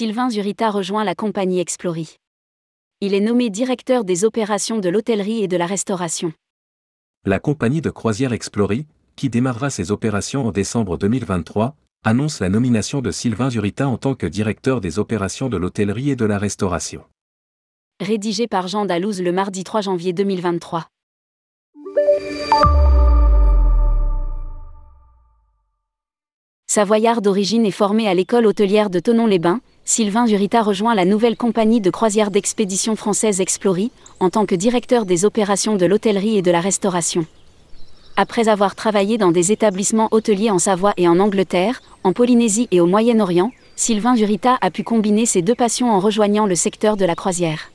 Sylvain Zurita rejoint la compagnie Explori. Il est nommé directeur des opérations de l'hôtellerie et de la restauration. La compagnie de croisière Explori, qui démarrera ses opérations en décembre 2023, annonce la nomination de Sylvain Zurita en tant que directeur des opérations de l'hôtellerie et de la restauration. Rédigé par Jean Dallouze le mardi 3 janvier 2023. Savoyard d'origine et formé à l'école hôtelière de Thonon-les-Bains, Sylvain Zurita rejoint la nouvelle compagnie de croisière d'expédition française Explori, en tant que directeur des opérations de l'hôtellerie et de la restauration. Après avoir travaillé dans des établissements hôteliers en Savoie et en Angleterre, en Polynésie et au Moyen-Orient, Sylvain Zurita a pu combiner ses deux passions en rejoignant le secteur de la croisière.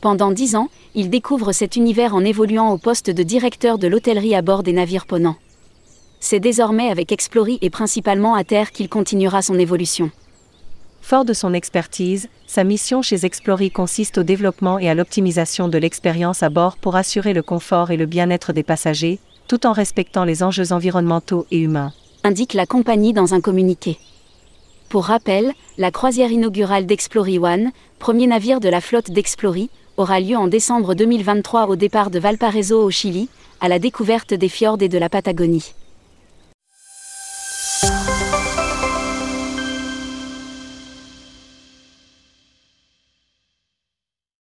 Pendant 10 ans, il découvre cet univers en évoluant au poste de directeur de l'hôtellerie à bord des navires Ponant. C'est désormais avec Explori et principalement à terre qu'il continuera son évolution. Fort de son expertise, sa mission chez Explori consiste au développement et à l'optimisation de l'expérience à bord pour assurer le confort et le bien-être des passagers, tout en respectant les enjeux environnementaux et humains, indique la compagnie dans un communiqué. Pour rappel, la croisière inaugurale d'Explori One, premier navire de la flotte d'Explori, aura lieu en décembre 2023 au départ de Valparaíso au Chili, à la découverte des fjords et de la Patagonie.